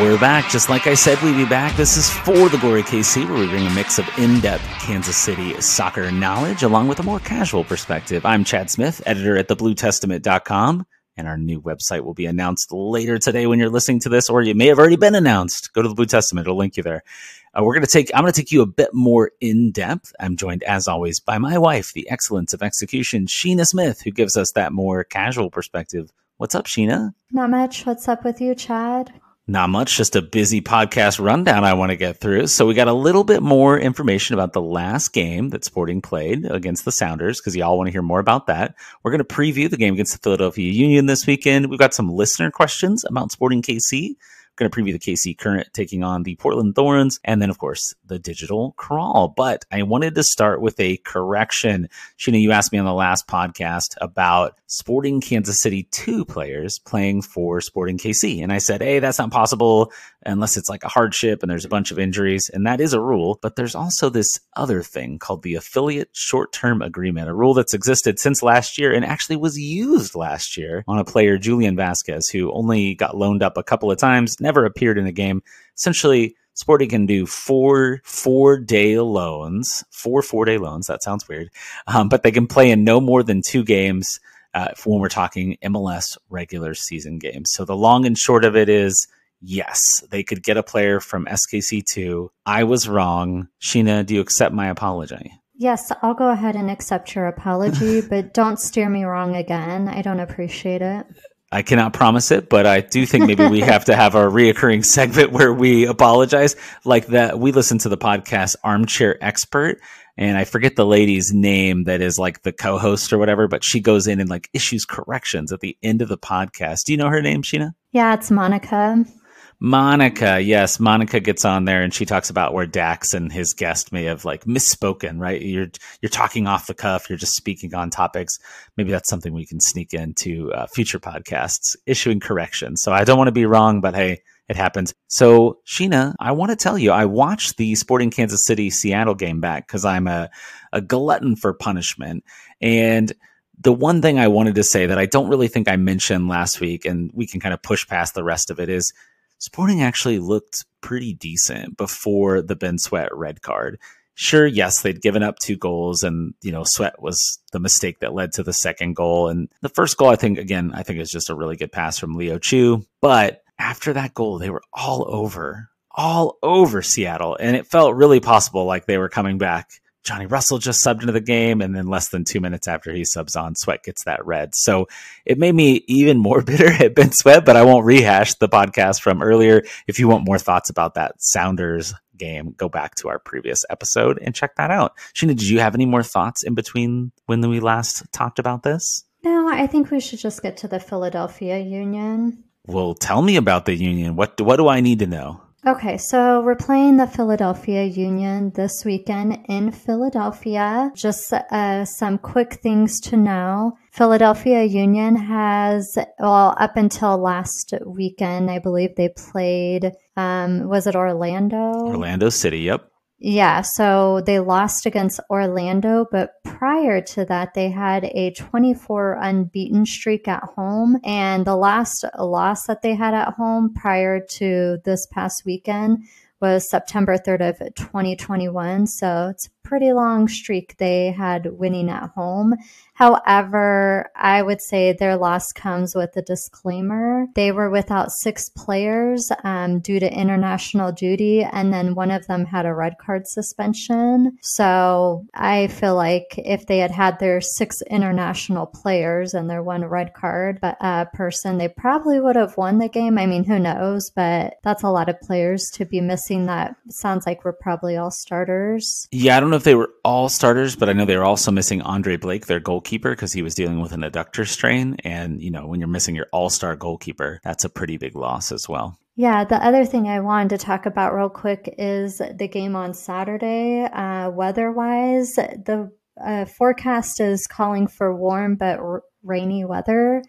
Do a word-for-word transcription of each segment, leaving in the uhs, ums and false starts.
We're back. Just like I said, we'd be back. This is For the Glory K C, where we bring a mix of in-depth Kansas City soccer knowledge along with a more casual perspective. I'm Chad Smith, editor at the blue testament dot com, and our new website will be announced later today when you're listening to this, or you may have already been announced. Go to the Blue Testament. It'll link you there. Uh, we're going to take, I'm going to take you a bit more in depth. I'm joined as always by my wife, the excellence of execution, Sheena Smith, who gives us that more casual perspective. What's up, Sheena? Not much. What's up with you, Chad? Not much. Just a busy podcast rundown I want to get through. So we got a little bit more information about the last game that Sporting played against the Sounders, because y'all want to hear more about that. We're going to preview the game against the Philadelphia Union this weekend. We've got some listener questions about Sporting K C. Going to preview the K C Current taking on the Portland Thorns, and then, of course, the digital crawl. But I wanted to start with a correction. Sheena, you asked me on the last podcast about Sporting Kansas City two players playing for Sporting K C. And I said, hey, that's not possible unless it's like a hardship and there's a bunch of injuries. And that is a rule. But there's also this other thing called the affiliate short-term agreement, a rule that's existed since last year and actually was used last year on a player, Julian Vasquez, who only got loaned up a couple of times, never appeared in a game. Essentially, Sporting can do four four-day loans, four four-day loans. That sounds weird. Um, but they can play in no more than two games uh, when we're talking M L S regular season games. So the long and short of it is, yes, they could get a player from S K C two. I was wrong. Sheena, do you accept my apology? Yes, I'll go ahead and accept your apology, but don't steer me wrong again. I don't appreciate it. I cannot promise it, but I do think maybe we have to have our reoccurring segment where we apologize. Like that, we listen to the podcast Armchair Expert, and I forget the lady's name that is like the co-host or whatever, but she goes in and like issues corrections at the end of the podcast. Do you know her name, Sheena? Yeah, it's Monica. Monica, yes, Monica gets on there and she talks about where Dax and his guest may have like misspoken, right? You're you're talking off the cuff, you're just speaking on topics. Maybe that's something we can sneak into uh, future podcasts, issuing corrections. So I don't want to be wrong, but hey, it happens. So Sheena, I want to tell you, I watched the Sporting Kansas City Seattle game back because I'm a, a glutton for punishment. And the one thing I wanted to say that I don't really think I mentioned last week, and we can kind of push past the rest of it, is Sporting actually looked pretty decent before the Ben Sweat red card. Sure, yes, they'd given up two goals, and you know, Sweat was the mistake that led to the second goal. And the first goal, I think, again, I think it was just a really good pass from Leo Chu. But after that goal, they were all over, all over Seattle, and it felt really possible like they were coming back. Johnny Russell just subbed into the game, and then less than two minutes after he subs on, Sweat gets that red. So it made me even more bitter at Ben Sweat, but I won't rehash the podcast from earlier. If you want more thoughts about that Sounders game, go back to our previous episode and check that out. Sheena, did you have any more thoughts in between when we last talked about this? No, I think we should just get to the Philadelphia Union. Well, tell me about the Union. What, what do I need to know? Okay, so we're playing the Philadelphia Union this weekend in Philadelphia. Just uh, some quick things to know. Philadelphia Union has, well, up until last weekend, I believe they played, um, was it Orlando? Orlando City, yep. Yeah, so they lost against Orlando, but prior to that, they had a twenty-four unbeaten streak at home. And the last loss that they had at home prior to this past weekend was September third of twenty twenty-one. So it's a pretty long streak they had winning at home. However, I would say their loss comes with a disclaimer. They were without six players um, due to international duty, and then one of them had a red card suspension. So I feel like if they had had their six international players and their one red card but, uh, person, they probably would have won the game. I mean, who knows? But that's a lot of players to be missing. That sounds like we're probably all starters. Yeah, I don't know if they were all starters, but I know they were also missing Andre Blake, their goalkeeper, because he was dealing with an adductor strain. And, you know, when you're missing your all-star goalkeeper, that's a pretty big loss as well. Yeah, the other thing I wanted to talk about real quick is the game on Saturday. Uh, weather-wise, the uh, forecast is calling for warm but r- rainy weather.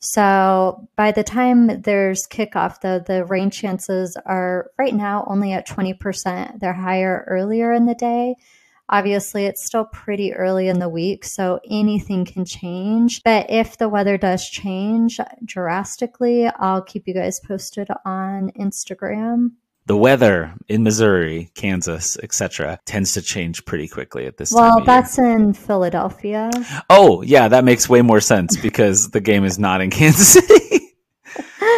So by the time there's kickoff, though, the rain chances are right now only at twenty percent. They're higher earlier in the day. Obviously, it's still pretty early in the week, so anything can change. But if the weather does change drastically, I'll keep you guys posted on Instagram. The weather in Missouri, Kansas, et cetera tends to change pretty quickly at this well, time. Well, that's year. in Philadelphia. Oh, yeah, that makes way more sense because the game is not in Kansas City.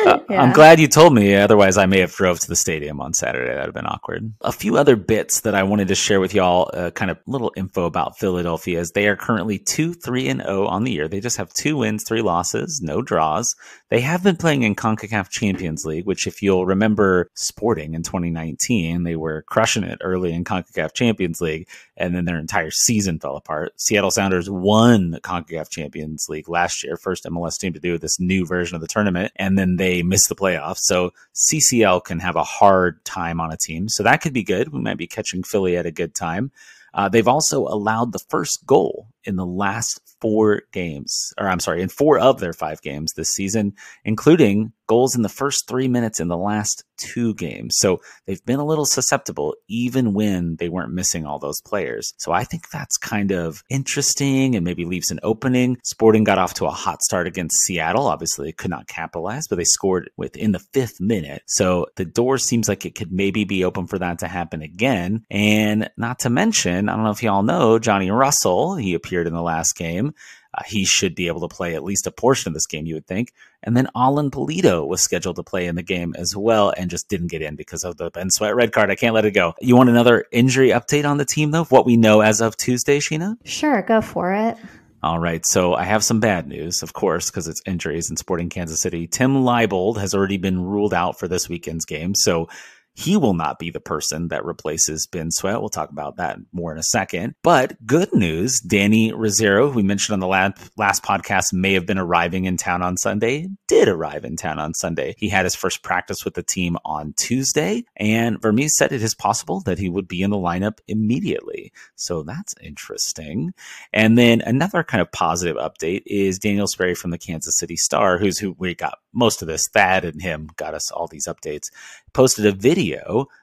Uh, yeah. I'm glad you told me. Otherwise, I may have drove to the stadium on Saturday. That would have been awkward. A few other bits that I wanted to share with y'all, uh, kind of little info about Philadelphia, is they are currently two, three, and oh on the year. They just have two wins, three losses, no draws. They have been playing in CONCACAF Champions League, which if you'll remember Sporting in twenty nineteen, they were crushing it early in CONCACAF Champions League, and then their entire season fell apart. Seattle Sounders won the CONCACAF Champions League last year, first M L S team to do this new version of the tournament, and then they missed the playoffs. So C C L can have a hard time on a team. So that could be good. We might be catching Philly at a good time. Uh, they've also allowed the first goal in the last four games, or I'm sorry, in four of their five games this season, including goals in the first three minutes in the last two games. So they've been a little susceptible even when they weren't missing all those players. So I think that's kind of interesting and maybe leaves an opening. Sporting got off to a hot start against Seattle. Obviously, they could not capitalize, but they scored within the fifth minute. So the door seems like it could maybe be open for that to happen again. And not to mention, I don't know if y'all know, Johnny Russell, he appeared in the last game. Uh, he should be able to play at least a portion of this game, you would think. And then Alan Pulido was scheduled to play in the game as well and just didn't get in because of the Ben Sweat red card. I can't let it go. You want another injury update on the team, though, what we know as of Tuesday, Sheena? Sure, go for it. All right, so I have some bad news, of course, because it's injuries in Sporting Kansas City. Tim Leibold has already been ruled out for this weekend's game, so he will not be the person that replaces Ben Sweat. We'll talk about that more in a second. But good news, Danny Rosero, who we mentioned on the last, last podcast, may have been arriving in town on Sunday, did arrive in town on Sunday. He had his first practice with the team on Tuesday, and Vermes said it is possible that he would be in the lineup immediately. So that's interesting. And then another kind of positive update is Daniel Sperry from the Kansas City Star, who's who we got most of this. Thad and him got us all these updates, posted a video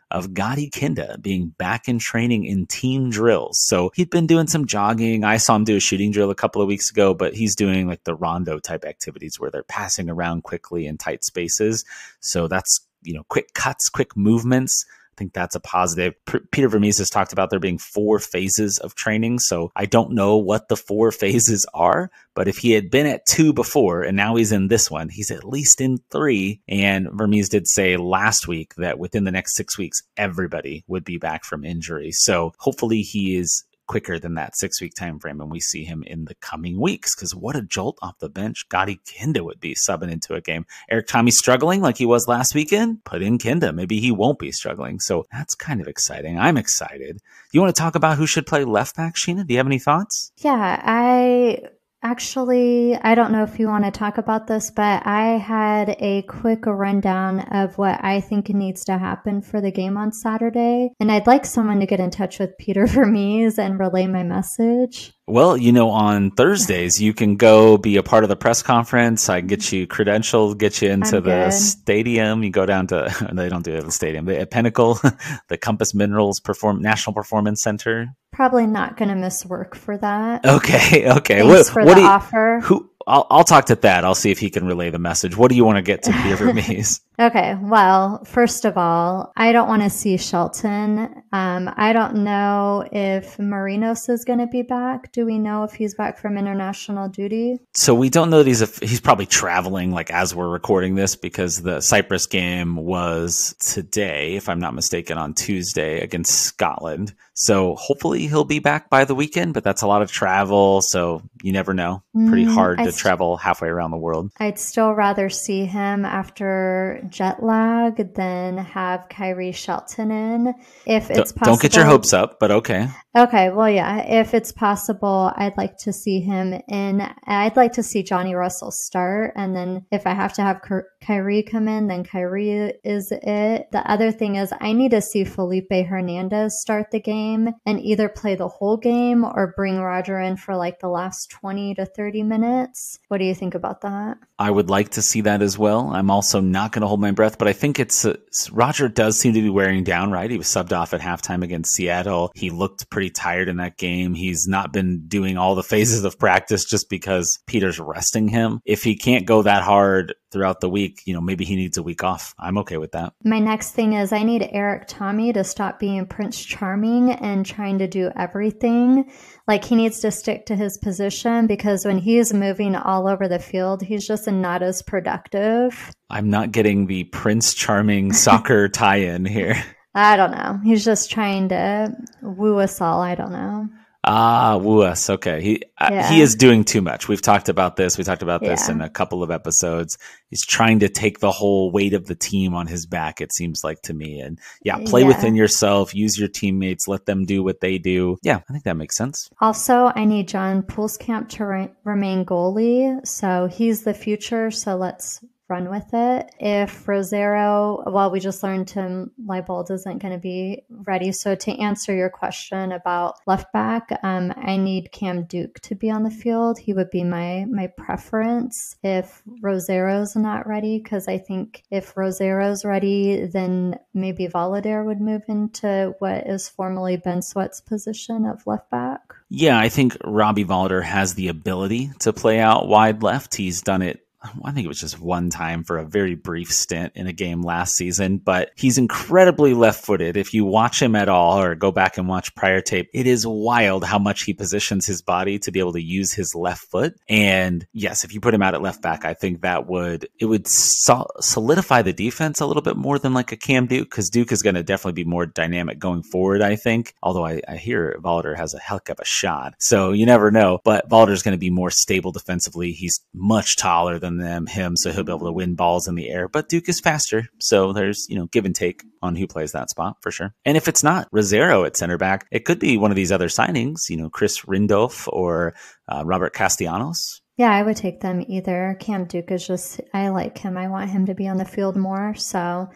of Gadi Kinda being back in training in team drills. So he'd been doing some jogging. I saw him do a shooting drill a couple of weeks ago, but he's doing like the rondo type activities where they're passing around quickly in tight spaces. So that's, you know, quick cuts, quick movements. I think that's a positive. P- Peter Vermes has talked about there being four phases of training. So I don't know what the four phases are, but if he had been at two before and now he's in this one, he's at least in three. And Vermes did say last week that within the next six weeks, everybody would be back from injury. So hopefully he is quicker than that six-week time frame, and we see him in the coming weeks, because what a jolt off the bench Gadi Kinda would be subbing into a game. Erik Thommy struggling like he was last weekend? Put in Kinda. Maybe he won't be struggling. So that's kind of exciting. I'm excited. You want to talk about who should play left back, Sheena? Do you have any thoughts? Yeah, I... Actually, I don't know if you want to talk about this, but I had a quick rundown of what I think needs to happen for the game on Saturday. And I'd like someone to get in touch with Peter Vermes and relay my message. Well, you know, on Thursdays, you can go be a part of the press conference. I can get you credentialed, get you into I'm the good. stadium. You go down to, they don't do it at the stadium, at Pinnacle, the Compass Minerals Perform National Performance Center. Probably not going to miss work for that. Okay, okay. Thanks what, for what the do you, offer. Who, I'll, I'll talk to Thad. I'll see if he can relay the message. What do you want to get to Peter Vermes? Okay, well, first of all, I don't want to see Shelton. Um, I don't know if Marinos is going to be back. Do we know if he's back from international duty? So we don't know that he's a, he's probably traveling like as we're recording this, because the Cyprus game was today, if I'm not mistaken, on Tuesday against Scotland. So hopefully he'll be back by the weekend, but that's a lot of travel. So you never know. Pretty hard mm, to st- travel halfway around the world. I'd still rather see him after jet lag than have Khiry Shelton in. If it's don't, possible. Don't get your hopes up, but okay. Okay. Well, yeah, if it's possible, I'd like to see him in. I'd like to see Johnny Russell start. And then if I have to have Khiry come in, then Khiry is it. The other thing is I need to see Felipe Hernandez start the game and either play the whole game or bring Roger in for like the last twenty to thirty minutes. What do you think about that? I would like to see that as well. I'm also not going to hold my breath, but I think it's uh, Roger does seem to be wearing down, right? He was subbed off at halftime against Seattle. He looked pretty tired in that game. He's not been doing all the phases of practice just because Peter's resting him. If he can't go that hard throughout the week, you know, maybe he needs a week off. I'm okay with that. My next thing is I need Erik Thommy to stop being Prince Charming and trying to do everything. Like, he needs to stick to his position, because when he's moving all over the field, he's just not as productive. I'm not getting the Prince Charming soccer tie-in here. I don't know. He's just trying to woo us all. I don't know. Ah, woo us. Okay. He yeah. uh, he is doing too much. We've talked about this. We talked about this yeah. in a couple of episodes. He's trying to take the whole weight of the team on his back, it seems like to me. And yeah, play yeah. within yourself, use your teammates, let them do what they do. Yeah, I think that makes sense. Also, I need John Pulskamp to re- remain goalie. So he's the future. So let's run with it. If Rosero, well, we just learned Tim Leibold isn't going to be ready. So to answer your question about left back, um, I need Cam Duke to be on the field. He would be my my preference if Rosero's not ready, because I think if Rosero's ready, then maybe Voloder would move into what is formerly Ben Sweat's position of left back. Yeah, I think Robbie Voloder has the ability to play out wide left. He's done it, I think it was just one time for a very brief stint in a game last season, but he's incredibly left-footed. If you watch him at all or go back and watch prior tape, it is wild how much he positions his body to be able to use his left foot. And yes, if you put him out at left back, I think that would, it would sol- solidify the defense a little bit more than like a Cam Duke, because Duke is going to definitely be more dynamic going forward, I think. Although I, I hear Voloder has a heck of a shot, so you never know. But Voloder's going to be more stable defensively. He's much taller than them him, so he'll be able to win balls in the air, but Duke is faster, so there's, you know, give and take on who plays that spot for sure. And if it's not Rosero at center back, it could be one of these other signings, you know, Chris Rindolf or uh, Robert Castellanos. Yeah, I would take them either. Cam Duke is just, I like him, I want him to be on the field more, so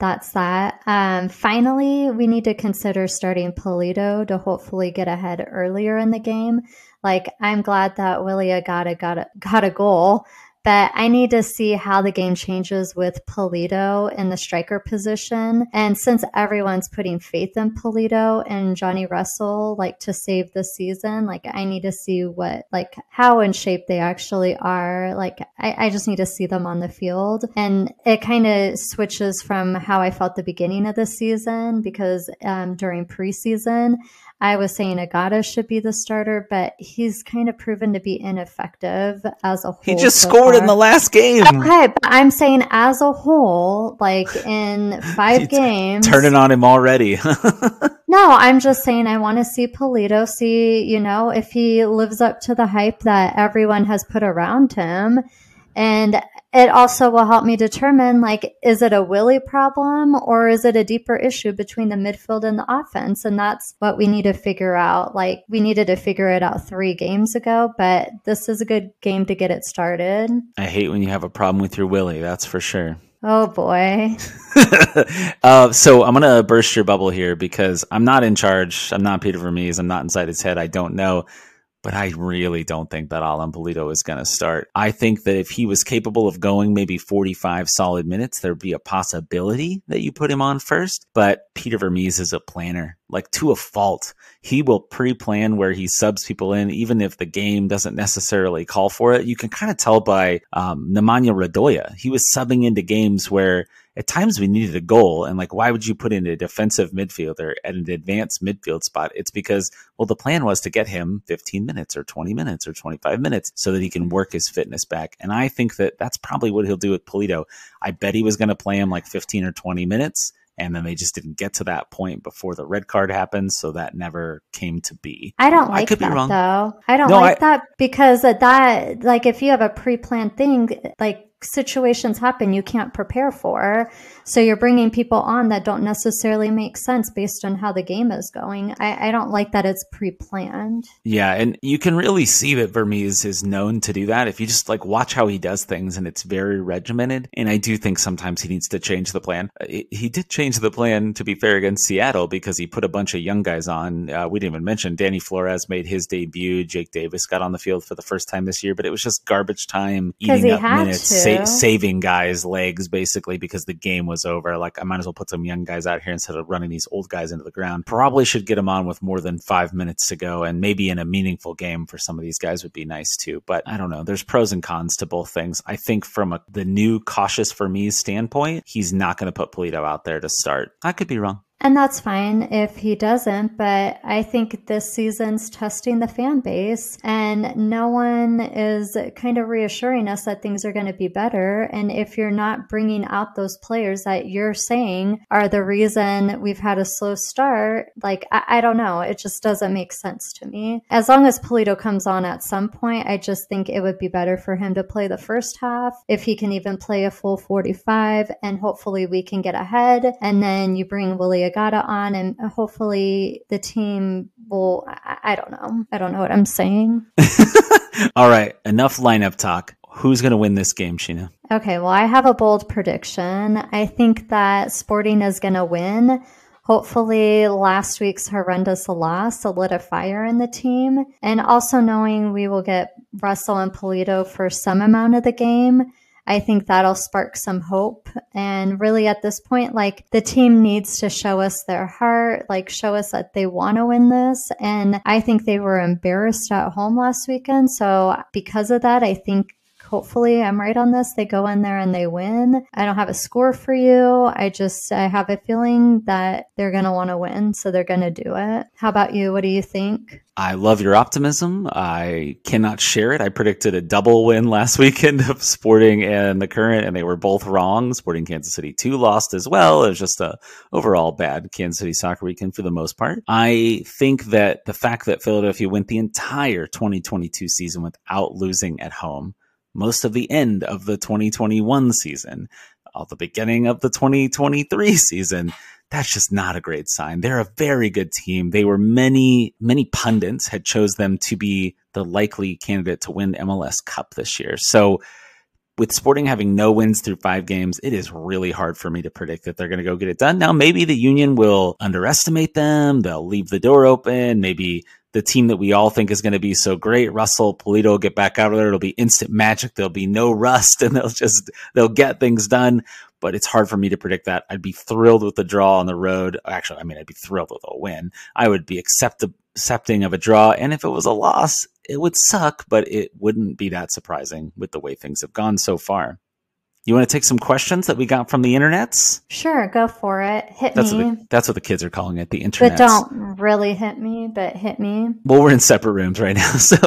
that's that. Um, finally, we need to consider starting Pulido to hopefully get ahead earlier in the game. Like, I'm glad that Willy Agada got a, got a goal, but I need to see how the game changes with Pulido in the striker position. And since everyone's putting faith in Pulido and Johnny Russell, like, to save the season, like, I need to see what, like, how in shape they actually are. Like, I, I just need to see them on the field. And it kind of switches from how I felt the beginning of the season, because um, during preseason, I was saying Agada should be the starter, but he's kind of proven to be ineffective as a whole. He just so scored far in the last game. Okay, but I'm saying as a whole, like, in five games. Turning on him already. No, I'm just saying I want to see Pulido, see, you know, if he lives up to the hype that everyone has put around him. And it also will help me determine, like, is it a Willy problem or is it a deeper issue between the midfield and the offense? And that's what we need to figure out. Like, we needed to figure it out three games ago, but this is a good game to get it started. I hate when you have a problem with your Willy, that's for sure. Oh, boy. uh, so I'm going to burst your bubble here, because I'm not in charge. I'm not Peter Vermes. I'm not inside his head. I don't know. But I really don't think that Alan Pulido is going to start. I think that if he was capable of going maybe forty-five solid minutes, there'd be a possibility that you put him on first. But Peter Vermes is a planner, like, to a fault. He will pre-plan where he subs people in, even if the game doesn't necessarily call for it. You can kind of tell by um, Nemanja Radoja. He was subbing into games where at times we needed a goal, and, like, why would you put in a defensive midfielder at an advanced midfield spot? It's because, well, the plan was to get him fifteen minutes or twenty minutes or twenty-five minutes so that he can work his fitness back. And I think that that's probably what he'll do with Pulido. I bet he was going to play him like fifteen or twenty minutes. And then they just didn't get to that point before the red card happened, so that never came to be. I don't like I could that, be wrong. though. I don't no, like I, that because that, like, if you have a pre-planned thing, like, situations happen you can't prepare for. So you're bringing people on that don't necessarily make sense based on how the game is going. I, I don't like that it's pre-planned. Yeah, and you can really see that Vermes is known to do that. If you just like watch how he does things, and it's very regimented. And I do think sometimes he needs to change the plan. He did change the plan, to be fair, against Seattle because he put a bunch of young guys on. Uh, we didn't even mention Danny Flores made his debut. Jake Davis got on the field for the first time this year, but it was just garbage time, eating up minutes, sa- saving guys' legs basically because the game was over. Like, I might as well put some young guys out here instead of running these old guys into the ground. Probably should get them on with more than five minutes to go, and maybe in a meaningful game for some of these guys would be nice too. But I don't know. There's pros and cons to both things. I think from a, the new cautious Vermes standpoint, he's not going to put Pulido out there to start. I could be wrong. And that's fine if he doesn't, but I think this season's testing the fan base, and no one is kind of reassuring us that things are going to be better. And if you're not bringing out those players that you're saying are the reason we've had a slow start, like, I, I don't know. It just doesn't make sense to me. As long as Pulido comes on at some point, I just think it would be better for him to play the first half, if he can even play a full forty-five, and hopefully we can get ahead. And then you bring Willy Agada on, and hopefully the team will, I, I don't know. I don't know what I'm saying. All right. Enough lineup talk. Who's going to win this game, Sheena? Okay. Well, I have a bold prediction. I think that Sporting is going to win. Hopefully last week's horrendous loss will lit a fire in the team. And also knowing we will get Russell and Pulido for some amount of the game, I think that'll spark some hope. And really at this point, like, the team needs to show us their heart, like show us that they want to win this. And I think they were embarrassed at home last weekend. So because of that, I think hopefully I'm right on this. They go in there and they win. I don't have a score for you. I just, I have a feeling that they're going to want to win. So they're going to do it. How about you? What do you think? I love your optimism. I cannot share it. I predicted a double win last weekend of Sporting and the Current, and they were both wrong. Sporting Kansas City two lost as well. It was just a overall bad Kansas City soccer weekend for the most part. I think that the fact that Philadelphia went the entire twenty twenty-two season without losing at home, most of the end of the twenty twenty-one season, all the beginning of the twenty twenty-three season, that's just not a great sign. They're a very good team. They were many, many pundits had chose them to be the likely candidate to win M L S Cup this year. So with Sporting having no wins through five games, it is really hard for me to predict that they're going to go get it done. Now, maybe the Union will underestimate them. They'll leave the door open. Maybe the team that we all think is going to be so great, Russell, Pulido, get back out of there. It'll be instant magic. There'll be no rust, and they'll just, they'll get things done. But it's hard for me to predict that. I'd be thrilled with the draw on the road. Actually, I mean, I'd be thrilled with a win. I would be accept- accepting of a draw. And if it was a loss, it would suck, but it wouldn't be that surprising with the way things have gone so far. You want to take some questions that we got from the internets? Sure, go for it. Hit that's me. What the, that's what the kids are calling it, the internets. But don't really hit me, but hit me. Well, we're in separate rooms right now. So,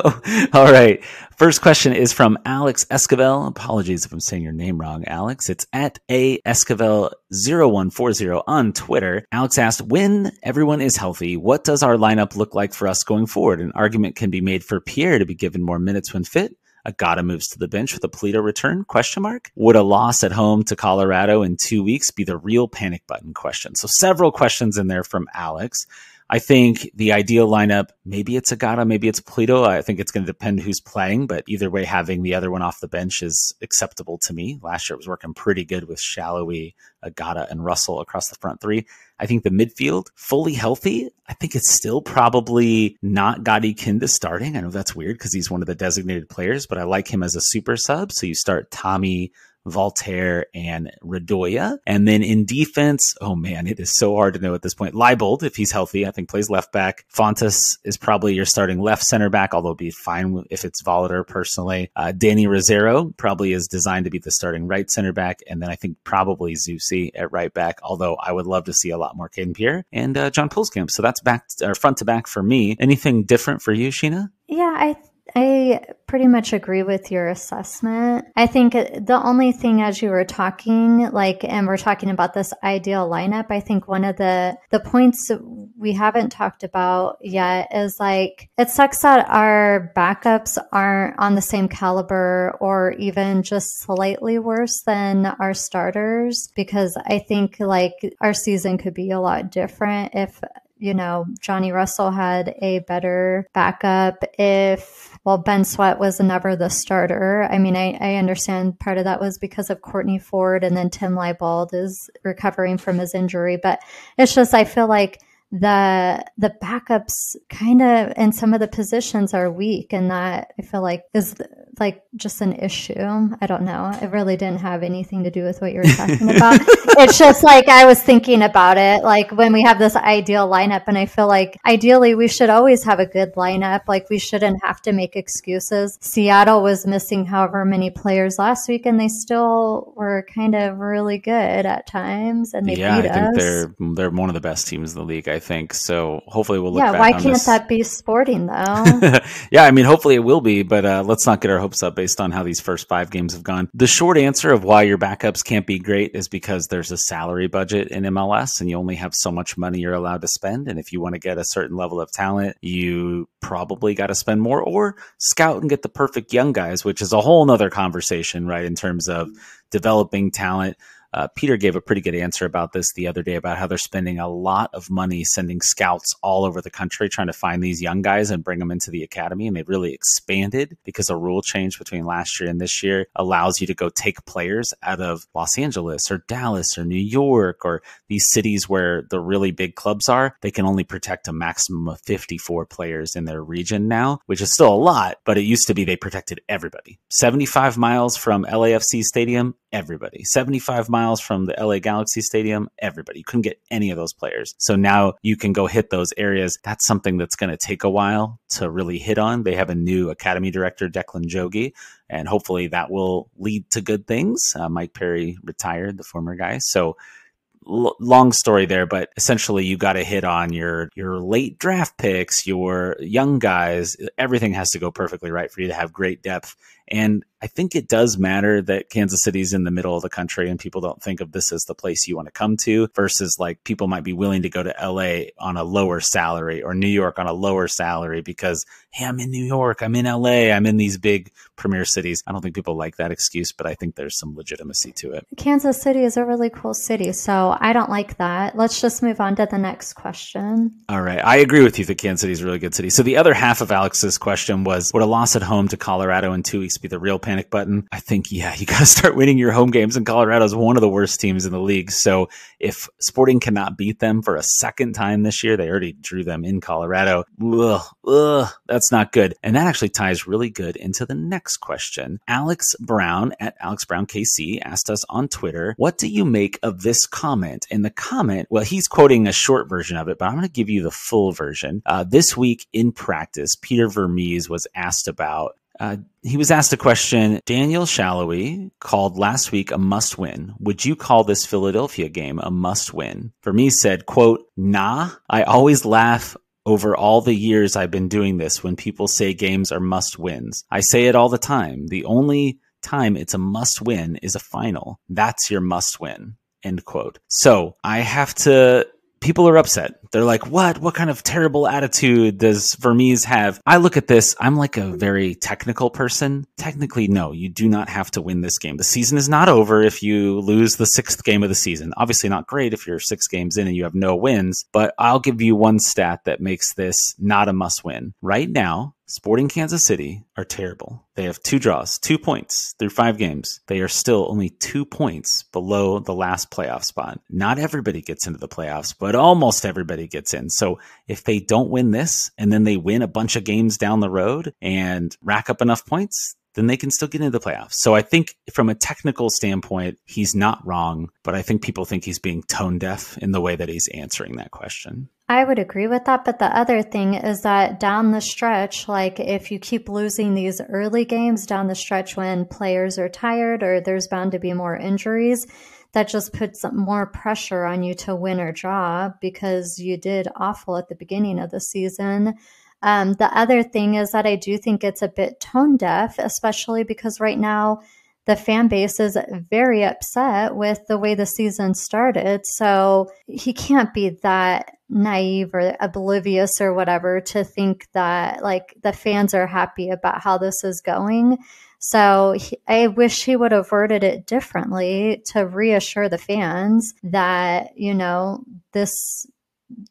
all right. First question is from Alex Esquivel. Apologies if I'm saying your name wrong, Alex. It's at A Esquivel zero one four zero on Twitter. Alex asked, when everyone is healthy, what does our lineup look like for us going forward? An argument can be made for Pierre to be given more minutes when fit. Agada moves to the bench with a Pulido return, question mark? Would a loss at home to Colorado in two weeks be the real panic button question? So several questions in there from Alex. I think the ideal lineup, maybe it's Agada, maybe it's Pulido. I think it's going to depend who's playing, but either way, having the other one off the bench is acceptable to me. Last year, it was working pretty good with Shallowy, Agada, and Russell across the front three. I think the midfield, fully healthy, I think it's still probably not Gadi Kinda starting. I know that's weird because he's one of the designated players, but I like him as a super sub. So you start Thommy, Voltaire, and Radoja. And then in defense, oh man, it is so hard to know at this point. Leibold, if he's healthy, I think plays left back. Fontas is probably your starting left center back, although it'd be fine if it's Voloder personally. Uh, Danny Rosero probably is designed to be the starting right center back. And then I think probably Zusi at right back, although I would love to see a lot more Kayden Pierre and uh, John Pulskamp. So that's back to, or front to back for me. Anything different for you, Sheena? Yeah, I th- I pretty much agree with your assessment. I think the only thing, as you were talking, like, and we're talking about this ideal lineup, I think one of the, the points we haven't talked about yet is, like, it sucks that our backups aren't on the same caliber or even just slightly worse than our starters, because I think, like, our season could be a lot different if, you know, Johnny Russell had a better backup, if, well, Ben Sweat was never the starter. I mean, I, I understand part of that was because of Courtney Ford, and then Tim Leibold is recovering from his injury. But it's just, I feel like the the backups kind of in some of the positions are weak, and that I feel like is like just an issue. I don't know. It really didn't have anything to do with what you were talking about. It's just like I was thinking about it, like when we have this ideal lineup, and I feel like ideally we should always have a good lineup. Like, we shouldn't have to make excuses. Seattle was missing however many players last week, and they still were kind of really good at times, and they yeah, beat us. Yeah, I think they're they're one of the best teams in the league. I think so. Hopefully we'll look yeah, back why on can't this. That be Sporting though? Yeah, I mean, hopefully it will be, but uh, let's not get our hopes up based on how these first five games have gone. The short answer of why your backups can't be great is because there's a salary budget in M L S, and you only have so much money you're allowed to spend. And if you want to get a certain level of talent, you probably got to spend more or scout and get the perfect young guys, which is a whole nother conversation, right? In terms of developing talent. Uh, Peter gave a pretty good answer about this the other day, about how they're spending a lot of money sending scouts all over the country trying to find these young guys and bring them into the academy. And they've really expanded because a rule change between last year and this year allows you to go take players out of Los Angeles or Dallas or New York or these cities where the really big clubs are. They can only protect a maximum of fifty-four players in their region now, which is still a lot, but it used to be they protected everybody. seventy-five miles from L A F C Stadium, everybody. seventy-five miles miles from the L A Galaxy Stadium, everybody. You couldn't get any of those players. So now you can go hit those areas. That's something that's going to take a while to really hit on. They have a new academy director, Declan Jogi, and hopefully that will lead to good things. Uh, Mike Perry retired, the former guy. So L- long story there, but essentially you got to hit on your your late draft picks, your young guys. Everything has to go perfectly right for you to have great depth. And I think it does matter that Kansas City's in the middle of the country, and people don't think of this as the place you want to come to, versus like people might be willing to go to L A on a lower salary or New York on a lower salary because, hey, I'm in New York, I'm in L A, I'm in these big premier cities. I don't think people like that excuse, but I think there's some legitimacy to it. Kansas City is a really cool city, so I don't like that. Let's just move on to the next question. All right. I agree with you that Kansas City is a really good city. So the other half of Alex's question was, would a loss at home to Colorado in two weeks be the real panic button? I think, yeah, you got to start winning your home games, and Colorado is one of the worst teams in the league. So if Sporting cannot beat them for a second time this year, they already drew them in Colorado. Ugh, ugh, that's not good. And that actually ties really good into the next question. Alex Brown at Alex Brown K C asked us on Twitter, what do you make of this comment? In the comment, well, he's quoting a short version of it, but I'm going to give you the full version. Uh, this week in practice, Peter Vermes was asked about, uh, he was asked a question. Daniel Shallowy called last week a must win. Would you call this Philadelphia game a must win? Vermes said, quote, nah, I always laugh over all the years I've been doing this when people say games are must wins. I say it all the time. The only time it's a must win is a final. That's your must win. End quote. So I have to, people are upset. They're like, what? What kind of terrible attitude does Vermes have? I look at this, I'm like a very technical person. Technically, no, you do not have to win this game. The season is not over if you lose the sixth game of the season. Obviously not great if you're six games in and you have no wins, but I'll give you one stat that makes this not a must win. Right now, Sporting Kansas City are terrible. They have two draws, two points through five games. They are still only two points below the last playoff spot. Not everybody gets into the playoffs, but almost everybody gets in. So if they don't win this and then they win a bunch of games down the road and rack up enough points, then they can still get into the playoffs. So I think from a technical standpoint, he's not wrong, but I think people think he's being tone deaf in the way that he's answering that question. I would agree with that. But the other thing is that down the stretch, like if you keep losing these early games down the stretch when players are tired or there's bound to be more injuries, that just puts more pressure on you to win or draw because you did awful at the beginning of the season. Um, the other thing is that I do think it's a bit tone deaf, especially because right now the fan base is very upset with the way the season started. So he can't be that naive or oblivious or whatever to think that like the fans are happy about how this is going. So he, I wish he would have worded it differently to reassure the fans that, you know, this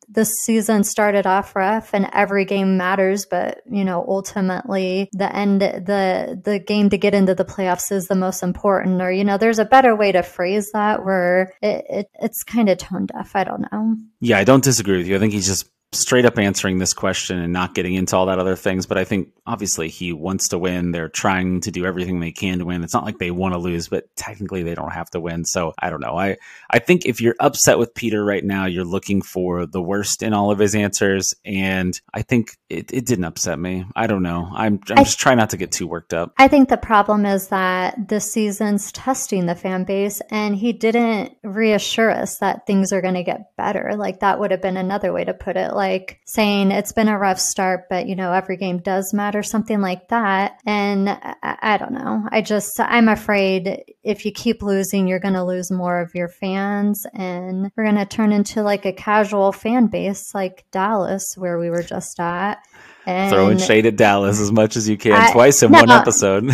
this season started off rough and every game matters, but, you know, ultimately the end, the the game to get into the playoffs is the most important. Or, you know, there's a better way to phrase that where it, it it's kind of tone deaf. I don't know. Yeah, I don't disagree with you. I think he's just straight up answering this question and not getting into all that other things. But I think obviously he wants to win. They're trying to do everything they can to win. It's not like they want to lose, but technically they don't have to win. So I don't know. I, I think if you're upset with Peter right now, you're looking for the worst in all of his answers. And I think it, it didn't upset me. I don't know. I'm, I'm I, just trying not to get too worked up. I think the problem is that this season's testing the fan base, and he didn't reassure us that things are going to get better. Like that would have been another way to put it. Like, like saying it's been a rough start, but, you know, every game does matter, something like that. And I, I don't know. I just, I'm afraid if you keep losing, you're going to lose more of your fans, and we're going to turn into like a casual fan base like Dallas, where we were just at. And throwing shade at Dallas as much as you can I, twice in no, one episode.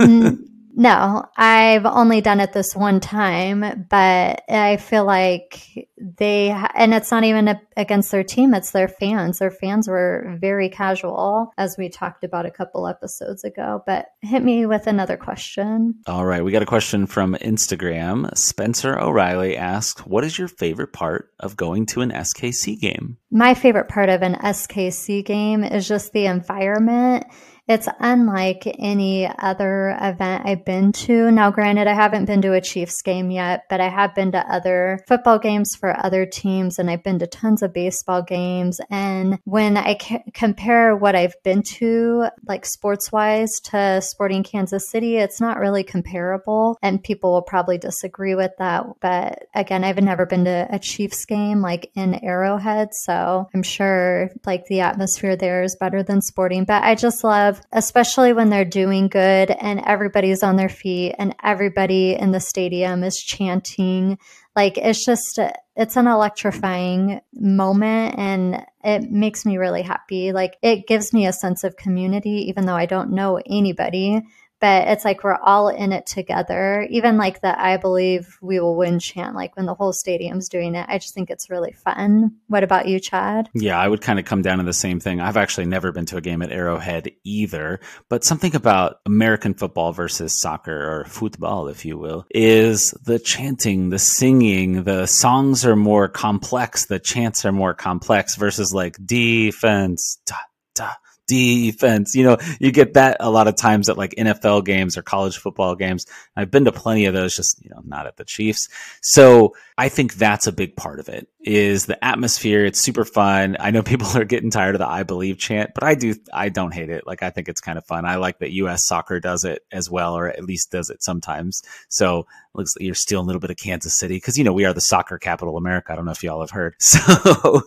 n- No, I've only done it this one time, but I feel like they, and it's not even against their team, it's their fans. Their fans were very casual, as we talked about a couple episodes ago. But hit me with another question. All right, we got a question from Instagram. Spencer O'Reilly asked, what is your favorite part of going to an S K C game? My favorite part of an S K C game is just the environment. It's unlike any other event I've been to. Now, granted, I haven't been to a Chiefs game yet, but I have been to other football games for other teams, and I've been to tons of baseball games. And when I c- compare what I've been to, like sports-wise, to Sporting Kansas City, it's not really comparable, and people will probably disagree with that. But again, I've never been to a Chiefs game like in Arrowhead, so I'm sure like the atmosphere there is better than Sporting. But I just love, especially when they're doing good and everybody's on their feet and everybody in the stadium is chanting. Like, it's just, it's an electrifying moment, and it makes me really happy. Like, it gives me a sense of community, even though I don't know anybody. But it's like we're all in it together. Even like the I believe we will win chant, like when the whole stadium's doing it, I just think it's really fun. What about you, Chad? Yeah, I would kind of come down to the same thing. I've actually never been to a game at Arrowhead either. But something about American football versus soccer, or football, if you will, is the chanting, the singing. The songs are more complex. The chants are more complex versus like defense, da, da. Defense, you know, you get that a lot of times at like N F L games or college football games. I've been to plenty of those, just, you know, not at the Chiefs. So I think that's a big part of it, is the atmosphere. It's super fun. I know people are getting tired of the I believe chant, but I do, I don't hate it. Like, I think it's kind of fun. I like that U S soccer does it as well, or at least does it sometimes. So looks like you're stealing a little bit of Kansas City, because, you know, we are the soccer capital of America. I don't know if y'all have heard. So,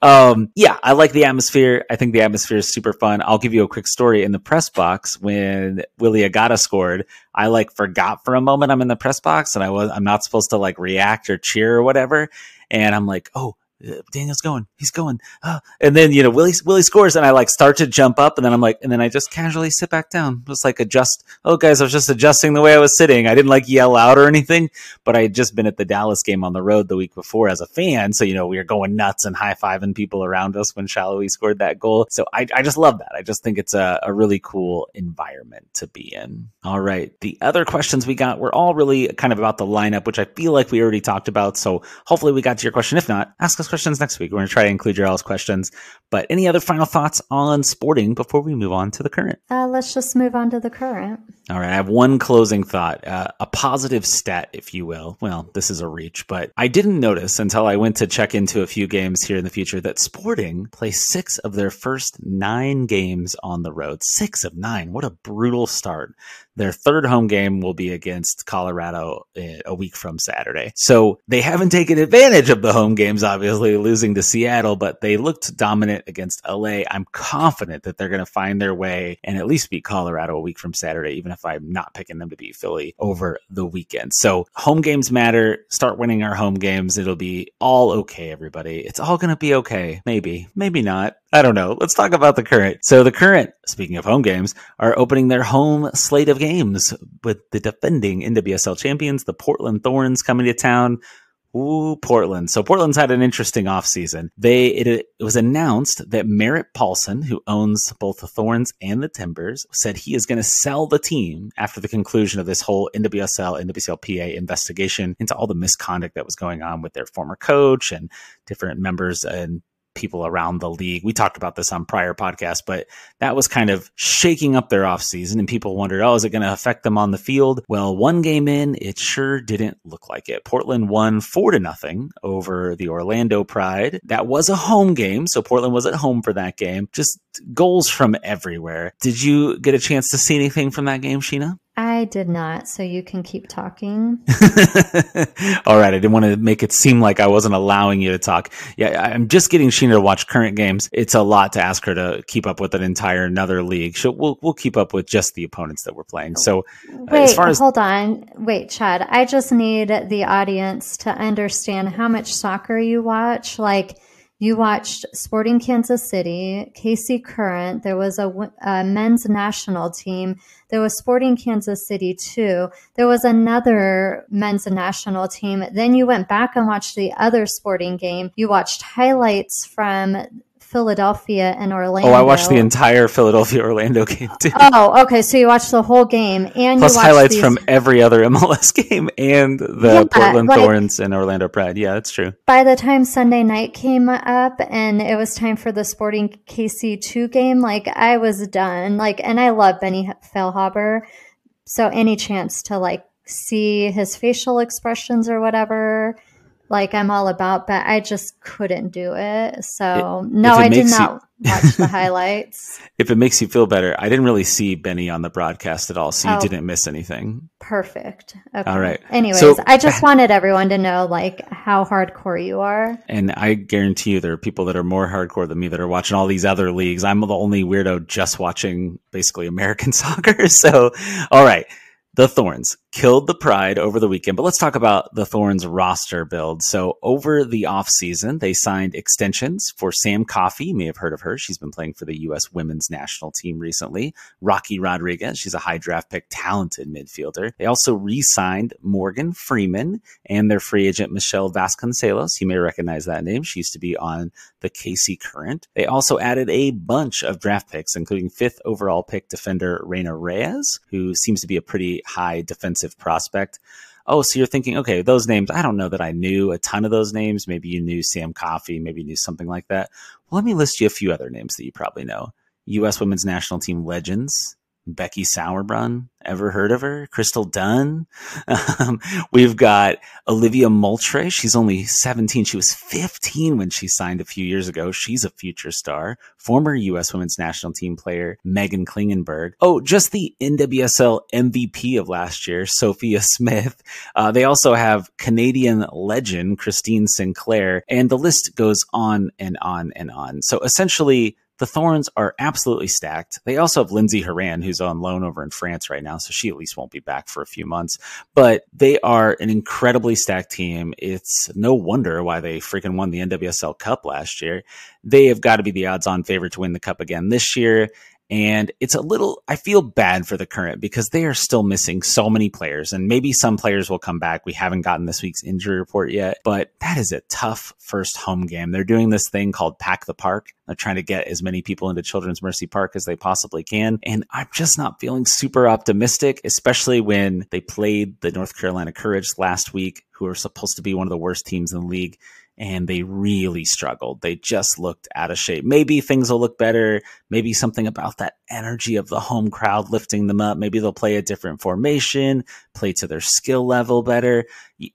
um, yeah, I like the atmosphere. I think the atmosphere is super fun. I'll give you a quick story. In the press box, when Willy Agada scored, I like forgot for a moment I'm in the press box, and I was, I'm not supposed to like react or cheer or whatever. And I'm like, oh, Daniel's going, he's going. Oh. And then, you know, Willie, Willie scores, and I like start to jump up, and then I'm like, and then I just casually sit back down. Just like adjust. Oh guys, I was just adjusting the way I was sitting. I didn't like yell out or anything, but I had just been at the Dallas game on the road the week before as a fan. So, you know, we were going nuts and high-fiving people around us when Shallowy scored that goal. So I, I just love that. I just think it's a, a really cool environment to be in. All right. The other questions we got were all really kind of about the lineup, which I feel like we already talked about. So hopefully we got to your question. If not, ask us questions next week. We're going to try to include your all's questions. But any other final thoughts on Sporting before we move on to the Current? Uh, let's just move on to the Current. All right. I have one closing thought, uh, a positive stat, if you will. Well, this is a reach, but I didn't notice until I went to check into a few games here in the future that Sporting plays six of their first nine games on the road. Six of nine. What a brutal start. Their third home game will be against Colorado a week from Saturday. So they haven't taken advantage of the home games, obviously, losing to Seattle, but they looked dominant against L A. I'm confident that they're going to find their way and at least beat Colorado a week from Saturday, even if I'm not picking them to beat Philly over the weekend. So home games matter. Start winning our home games. It'll be all okay, everybody. It's all going to be okay. Maybe, maybe not. I don't know. Let's talk about the Current. So the Current, speaking of home games, are opening their home slate of games with the defending N W S L champions, the Portland Thorns, coming to town. Ooh, Portland. So Portland's had an interesting offseason. They, it, it was announced that Merritt Paulson, who owns both the Thorns and the Timbers, said he is going to sell the team after the conclusion of this whole N W S L, N W S L P A investigation into all the misconduct that was going on with their former coach and different members and people around the league. We talked about this on prior podcasts, but that was kind of shaking up their offseason, and people wondered, oh, is it going to affect them on the field? Well, one game in, it sure didn't look like it. Portland won four to nothing over the Orlando Pride. That was a home game, so Portland was at home for that game. Just goals from everywhere. Did you get a chance to see anything from that game, Sheena? I did not, so you can keep talking. All right. I didn't want to make it seem like I wasn't allowing you to talk. Yeah, I'm just getting Sheena to watch current games. It's a lot to ask her to keep up with an entire another league. She'll, we'll we'll keep up with just the opponents that we're playing. So Wait, as far as- hold on. Wait, Chad. I just need the audience to understand how much soccer you watch. Like, you watched Sporting Kansas City, K C Current. There was a, a men's national team. There was Sporting Kansas City, too. There was another men's national team. Then you went back and watched the other sporting game. You watched highlights from Philadelphia and Orlando. Oh, I watched the entire Philadelphia-Orlando game, too. Oh, okay. So you watched the whole game. And Plus you watched highlights these- from every other M L S game and the yeah, Portland like, Thorns and Orlando Pride. Yeah, that's true. By the time Sunday night came up and it was time for the Sporting K C two game, like, I was done. Like, and I love Benny Failhaber. So any chance to, like, see his facial expressions or whatever – like, I'm all about, but I just couldn't do it. So, it, no, it I did not you, watch the highlights. If it makes you feel better, I didn't really see Benny on the broadcast at all, so oh, you didn't miss anything. Perfect. Okay. All right. Anyways, so, I just wanted everyone to know, like, how hardcore you are. And I guarantee you there are people that are more hardcore than me that are watching all these other leagues. I'm the only weirdo just watching basically American soccer. So, all right. The Thorns killed the Pride over the weekend, but let's talk about the Thorns roster build. So over the offseason, they signed extensions for Sam Coffey. You may have heard of her. She's been playing for the U S women's national team recently. Rocky Rodriguez, she's a high draft pick, talented midfielder. They also re-signed Morgan Freeman and their free agent, Michelle Vasconcelos. You may recognize that name. She used to be on the K C Current. They also added a bunch of draft picks, including fifth overall pick defender Reyna Reyes, who seems to be a pretty high defensive prospect. Oh, so you're thinking, okay, those names, I don't know that I knew a ton of those names. Maybe you knew Sam Coffey, maybe you knew something like that. Well, let me list you a few other names that you probably know. U S women's national team legends, Becky Sauerbrunn. Ever heard of her? Crystal Dunn. Um, we've got Olivia Moultrie. She's only seventeen. She was fifteen when she signed a few years ago. She's a future star. Former U S women's national team player Megan Klingenberg. Oh, just the N W S L M V P of last year, Sophia Smith. Uh, they also have Canadian legend Christine Sinclair. And the list goes on and on and on. So essentially, the Thorns are absolutely stacked. They also have Lindsay Horan, who's on loan over in France right now, so she at least won't be back for a few months. But they are an incredibly stacked team. It's no wonder why they freaking won the N W S L Cup last year. They have got to be the odds-on favorite to win the Cup again this year. And it's a little, I feel bad for the Current because they are still missing so many players, and maybe some players will come back. We haven't gotten this week's injury report yet, but that is a tough first home game. They're doing this thing called Pack the Park. They're trying to get as many people into Children's Mercy Park as they possibly can. And I'm just not feeling super optimistic, especially when they played the North Carolina Courage last week, who are supposed to be one of the worst teams in the league. And they really struggled. They just looked out of shape. Maybe things will look better. Maybe something about that energy of the home crowd lifting them up. Maybe they'll play a different formation, play to their skill level better.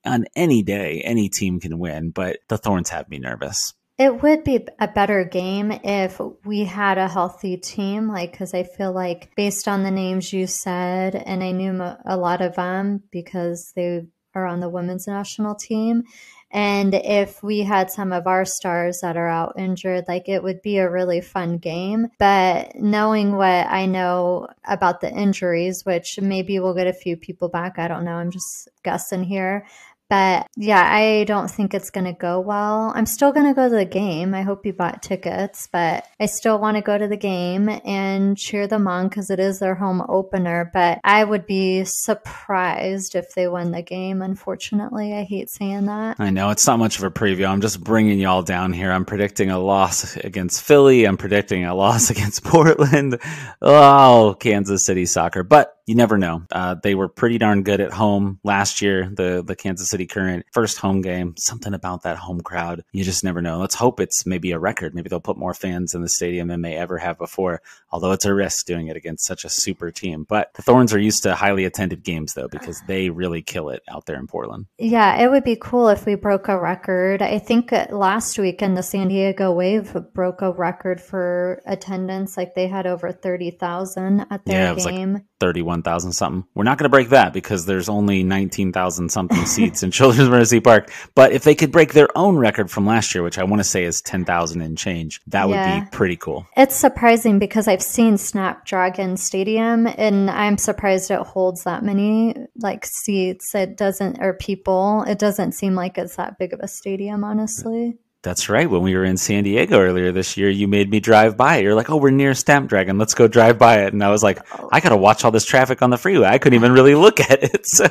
On any day, any team can win, but the Thorns have me nervous. It would be a better game if we had a healthy team, like, because I feel like based on the names you said, and I knew a lot of them because they are on the women's national team. And if we had some of our stars that are out injured, like, it would be a really fun game. But knowing what I know about the injuries, which maybe we'll get a few people back, I don't know, I'm just guessing here. But yeah, I don't think it's going to go well. I'm still going to go to the game. I hope you bought tickets, but I still want to go to the game and cheer them on because it is their home opener. But I would be surprised if they win the game, unfortunately. I hate saying that. I know. It's not much of a preview. I'm just bringing y'all down here. I'm predicting a loss against Philly. I'm predicting a loss against Portland. Oh, Kansas City soccer. But you never know. Uh, they were pretty darn good at home last year, the, the Kansas City Current. First home game, something about that home crowd. You just never know. Let's hope it's maybe a record. Maybe they'll put more fans in the stadium than they ever have before, although it's a risk doing it against such a super team. But the Thorns are used to highly attended games, though, because they really kill it out there in Portland. Yeah, it would be cool if we broke a record. I think last weekend, the San Diego Wave broke a record for attendance. Like, they had over thirty thousand at their yeah, it was game. Like thirty-one thousand something. We're not going to break that because there's only nineteen thousand something seats in Children's Mercy Park. But if they could break their own record from last year, which I want to say is ten thousand and change, that yeah. would be pretty cool. It's surprising because I've seen Snapdragon Stadium and I'm surprised it holds that many like seats. It doesn't, or people. It doesn't seem like it's that big of a stadium, honestly. Yeah. That's right. When we were in San Diego earlier this year, you made me drive by it. You're like, oh, we're near Snapdragon. Let's go drive by it. And I was like, I got to watch all this traffic on the freeway. I couldn't even really look at it. So,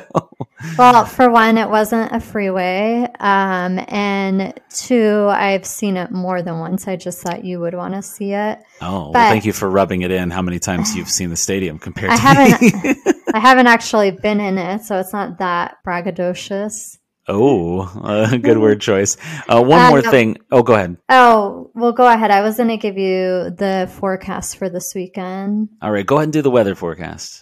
well, for one, it wasn't a freeway. Um, and two, I've seen it more than once. I just thought you would want to see it. Oh, but well, thank you for rubbing it in. How many times you've seen the stadium compared I to haven't, me? I haven't actually been in it, so it's not that braggadocious. Oh, uh, good word choice. Uh, one uh, more no. thing. Oh, go ahead. Oh, well, go ahead. I was going to give you the forecast for this weekend. All right, go ahead and do the weather forecast.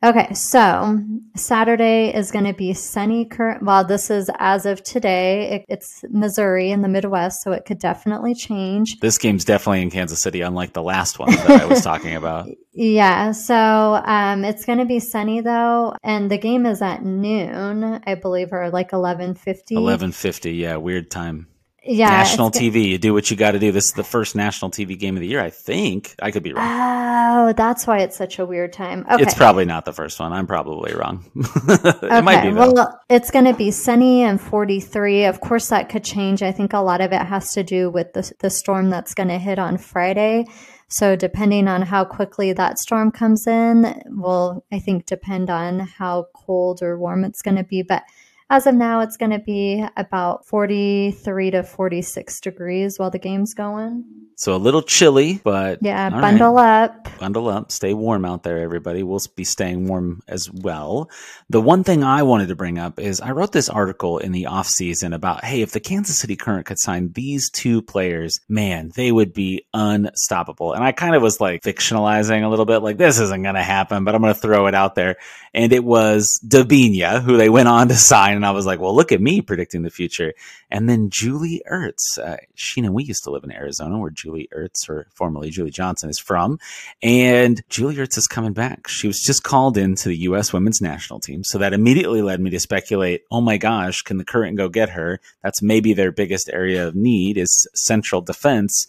Okay, so Saturday is going to be sunny. Current. Well, this is as of today. It, it's Missouri in the Midwest, so it could definitely change. This game's definitely in Kansas City, unlike the last one that I was talking about. Yeah, so um, it's going to be sunny, though, and the game is at noon, I believe, or like eleven fifty. eleven fifty, yeah, weird time. Yeah, national T V. Good. You do what you got to do. This is the first national T V game of the year, I think. I could be wrong. Oh, that's why it's such a weird time. Okay. It's probably not the first one. I'm probably wrong. it okay. might be, though. Well, it's going to be sunny and forty-three. Of course, that could change. I think a lot of it has to do with the, the storm that's going to hit on Friday. So depending on how quickly that storm comes in will, I think, depend on how cold or warm it's going to be. But as of now, it's going to be about forty-three to forty-six degrees while the game's going. So a little chilly, but yeah, bundle right. up. Bundle up. Stay warm out there, everybody. We'll be staying warm as well. The one thing I wanted to bring up is I wrote this article in the offseason about, hey, if the Kansas City Current could sign these two players, man, they would be unstoppable. And I kind of was like fictionalizing a little bit, like this isn't going to happen, but I'm going to throw it out there. And it was Davinia, who they went on to sign. And I was like, well, look at me predicting the future. And then Julie Ertz, uh, Sheena, we used to live in Arizona where Julie Ertz, or formerly Julie Johnson, is from. And Julie Ertz is coming back. She was just called into the U S women's national team. So that immediately led me to speculate, oh my gosh, can the Current go get her? That's maybe their biggest area of need is central defense.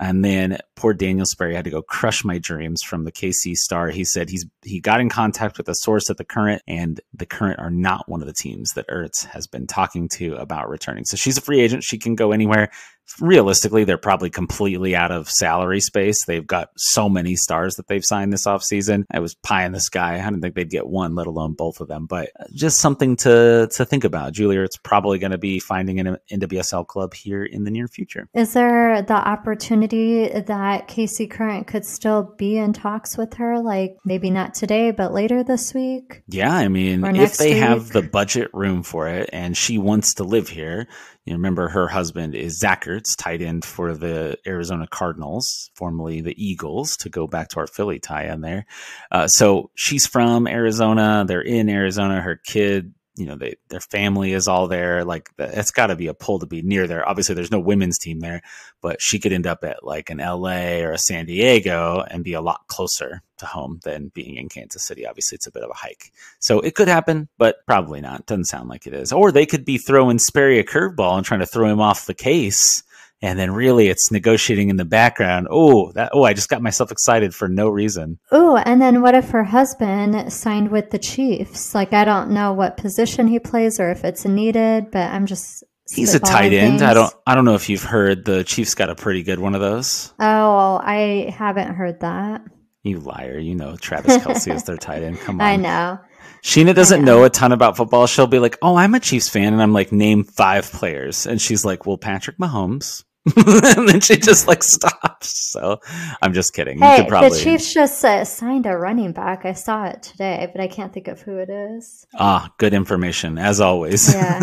And then poor Daniel Sperry had to go crush my dreams from the K C Star. He said he's he got in contact with a source at the Current, and the Current are not one of the teams that Ertz has been talking to about returning. So she's a free agent. She can go anywhere. Realistically, they're probably completely out of salary space. They've got so many stars that they've signed this offseason. I was pie in the sky. I didn't think they'd get one, let alone both of them. But just something to to think about. Julia, it's probably going to be finding an N W S L club here in the near future. Is there the opportunity that K C Current could still be in talks with her? Like maybe not today, but later this week? Yeah, I mean, if they week? have the budget room for it and she wants to live here. You remember her husband is Zach Ertz, tight end for the Arizona Cardinals, formerly the Eagles, to go back to our Philly tie in there. Uh, so she's from Arizona. They're in Arizona. Her kid you know, they, their family is all there. Like, it's got to be a pull to be near there. Obviously, there's no women's team there, but she could end up at like an L A or a San Diego and be a lot closer to home than being in Kansas City. Obviously, it's a bit of a hike. So it could happen, but probably not. Doesn't sound like it is. Or they could be throwing Sperry a curveball and trying to throw him off the case. And then really it's negotiating in the background. Oh, that, oh, I just got myself excited for no reason. Oh, and then what if her husband signed with the Chiefs? Like, I don't know what position he plays or if it's needed, but I'm just... He's a tight end. Things. I don't I don't know if you've heard. The Chiefs got a pretty good one of those. Oh, I haven't heard that. You liar. You know Travis Kelce is their tight end. Come on. I know. Sheena doesn't know a ton about football. She'll be like, oh, I'm a Chiefs fan. And I'm like, name five players. And she's like, well, Patrick Mahomes. And then she just like stops. So I'm just kidding. Hey, you could probably... the Chiefs just uh, signed a running back. I saw it today, but I can't think of who it is. Ah, good information as always. Yeah,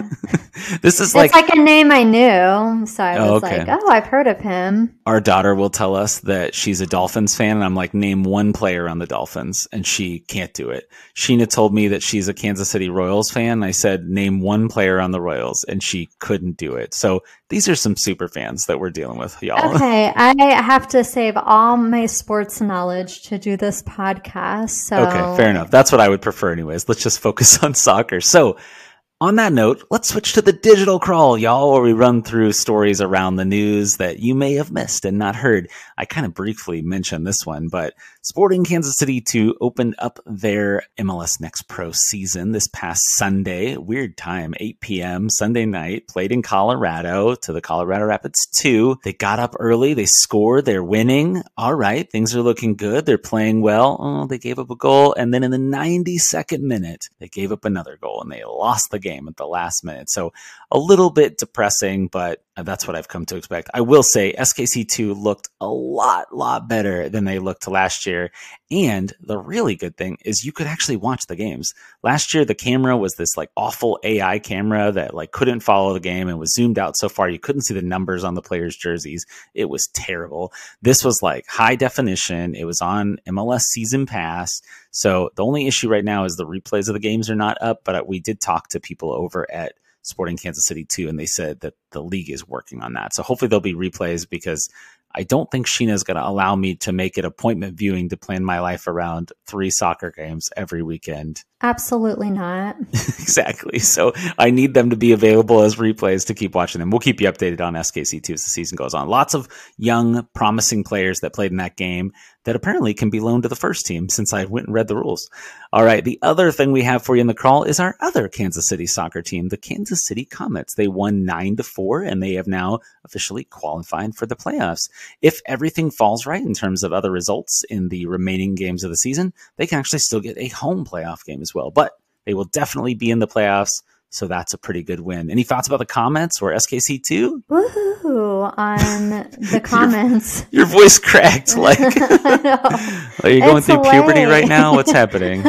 this is it's like... like a name I knew, so I was oh, okay. like, oh, I've heard of him. Our daughter will tell us that she's a Dolphins fan, and I'm like, name one player on the Dolphins, and she can't do it. Sheena told me that she's a Kansas City Royals fan. I said, name one player on the Royals, and she couldn't do it. So these are some super fans that we're dealing with, y'all. Okay, I have to save all my sports knowledge to do this podcast. So. Okay, fair enough. That's what I would prefer anyways. Let's just focus on soccer. So on that note, let's switch to the digital crawl, y'all, where we run through stories around the news that you may have missed and not heard. I kind of briefly mentioned this one, but Sporting Kansas City to open up their M L S Next Pro season this past Sunday. Weird time, eight p.m. Sunday night, played in Colorado to the Colorado Rapids two. They got up early. They scored. They're winning. All right. Things are looking good. They're playing well. Oh, they gave up a goal. And then in the ninety-second minute, they gave up another goal and they lost the game at the last minute. So a little bit depressing, but that's what I've come to expect. I will say S K C two looked a lot, lot better than they looked last year. And the really good thing is you could actually watch the games. Last year, the camera was this like awful A I camera that like couldn't follow the game and was zoomed out so far. You couldn't see the numbers on the players' jerseys. It was terrible. This was like high definition. It was on M L S Season Pass. So the only issue right now is the replays of the games are not up, but we did talk to people over at Sporting Kansas City too, and they said that the league is working on that. So hopefully there'll be replays, because I don't think Sheena's going to allow me to make it appointment viewing to plan my life around three soccer games every weekend. Absolutely not. Exactly. So I need them to be available as replays to keep watching them. We'll keep you updated on S K C two as the season goes on. Lots of young, promising players that played in that game that apparently can be loaned to the first team, since I went and read the rules. All right. The other thing we have for you in the crawl is our other Kansas City soccer team, the Kansas City Comets. They won nine to four, and they have now officially qualified for the playoffs. If everything falls right in terms of other results in the remaining games of the season, they can actually still get a home playoff game as well, but they will definitely be in the playoffs. So that's a pretty good win. Any thoughts about the comments or S K C two? Woohoo on the comments. your, your voice cracked. Like, are you going it's through late. puberty right now? What's happening?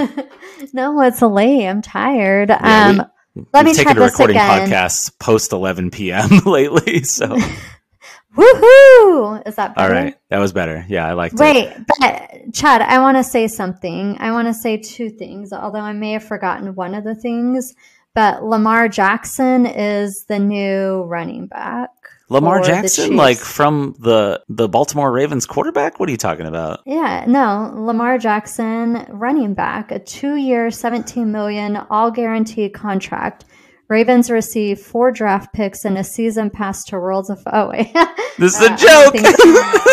No, it's late. I'm tired. Yeah, um, we, let me try this recording again. Podcasts post eleven p.m. lately. So, woohoo! Is that better? All right, that was better. Yeah, I liked Wait, it. Wait, but Chad, I want to say something. I want to say two things, although I may have forgotten one of the things. But Lamar Jackson is the new running back. Lamar Jackson, like from the, the Baltimore Ravens quarterback? What are you talking about? Yeah, no, Lamar Jackson, running back, a two-year, seventeen million dollars, all guaranteed contract. Ravens receive four draft picks and a season pass to Worlds of... Oh, wait. This is uh, a joke.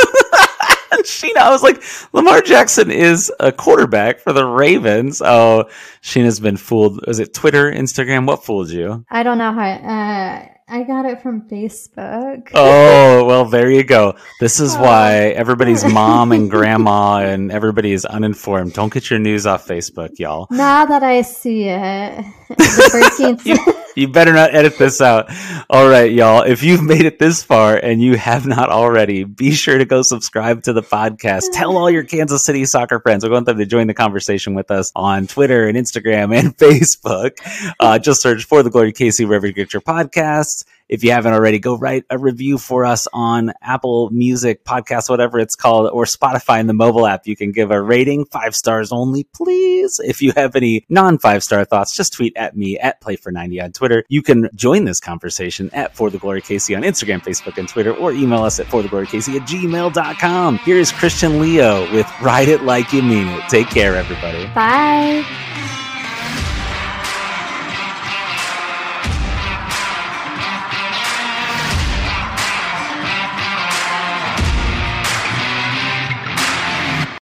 Sheena, I was like, Lamar Jackson is a quarterback for the Ravens. Oh, Sheena's been fooled. Was it Twitter, Instagram? What fooled you? I don't know how. I, uh, I got it from Facebook. Oh, well, there you go. This is why everybody's mom and grandma and everybody is uninformed. Don't get your news off Facebook, y'all. Now that I see it. The you, you better not edit this out. All right, y'all. If you've made it this far and you have not already, be sure to go subscribe to the podcast. Tell all your Kansas City soccer friends. We want them to join the conversation with us on Twitter and Instagram and Facebook. Uh, just search For the Glory K C wherever you get your podcasts. If you haven't already, go write a review for us on Apple Music, Podcast, whatever it's called, or Spotify in the mobile app. You can give a rating, five stars only, please. If you have any non-five-star thoughts, just tweet at me at Play for ninety on Twitter. You can join this conversation at For the Glory K C on Instagram, Facebook, and Twitter, or email us at for the glory K C at gmail dot com. Here's Christian Leo with Ride It Like You Mean It. Take care, everybody. Bye.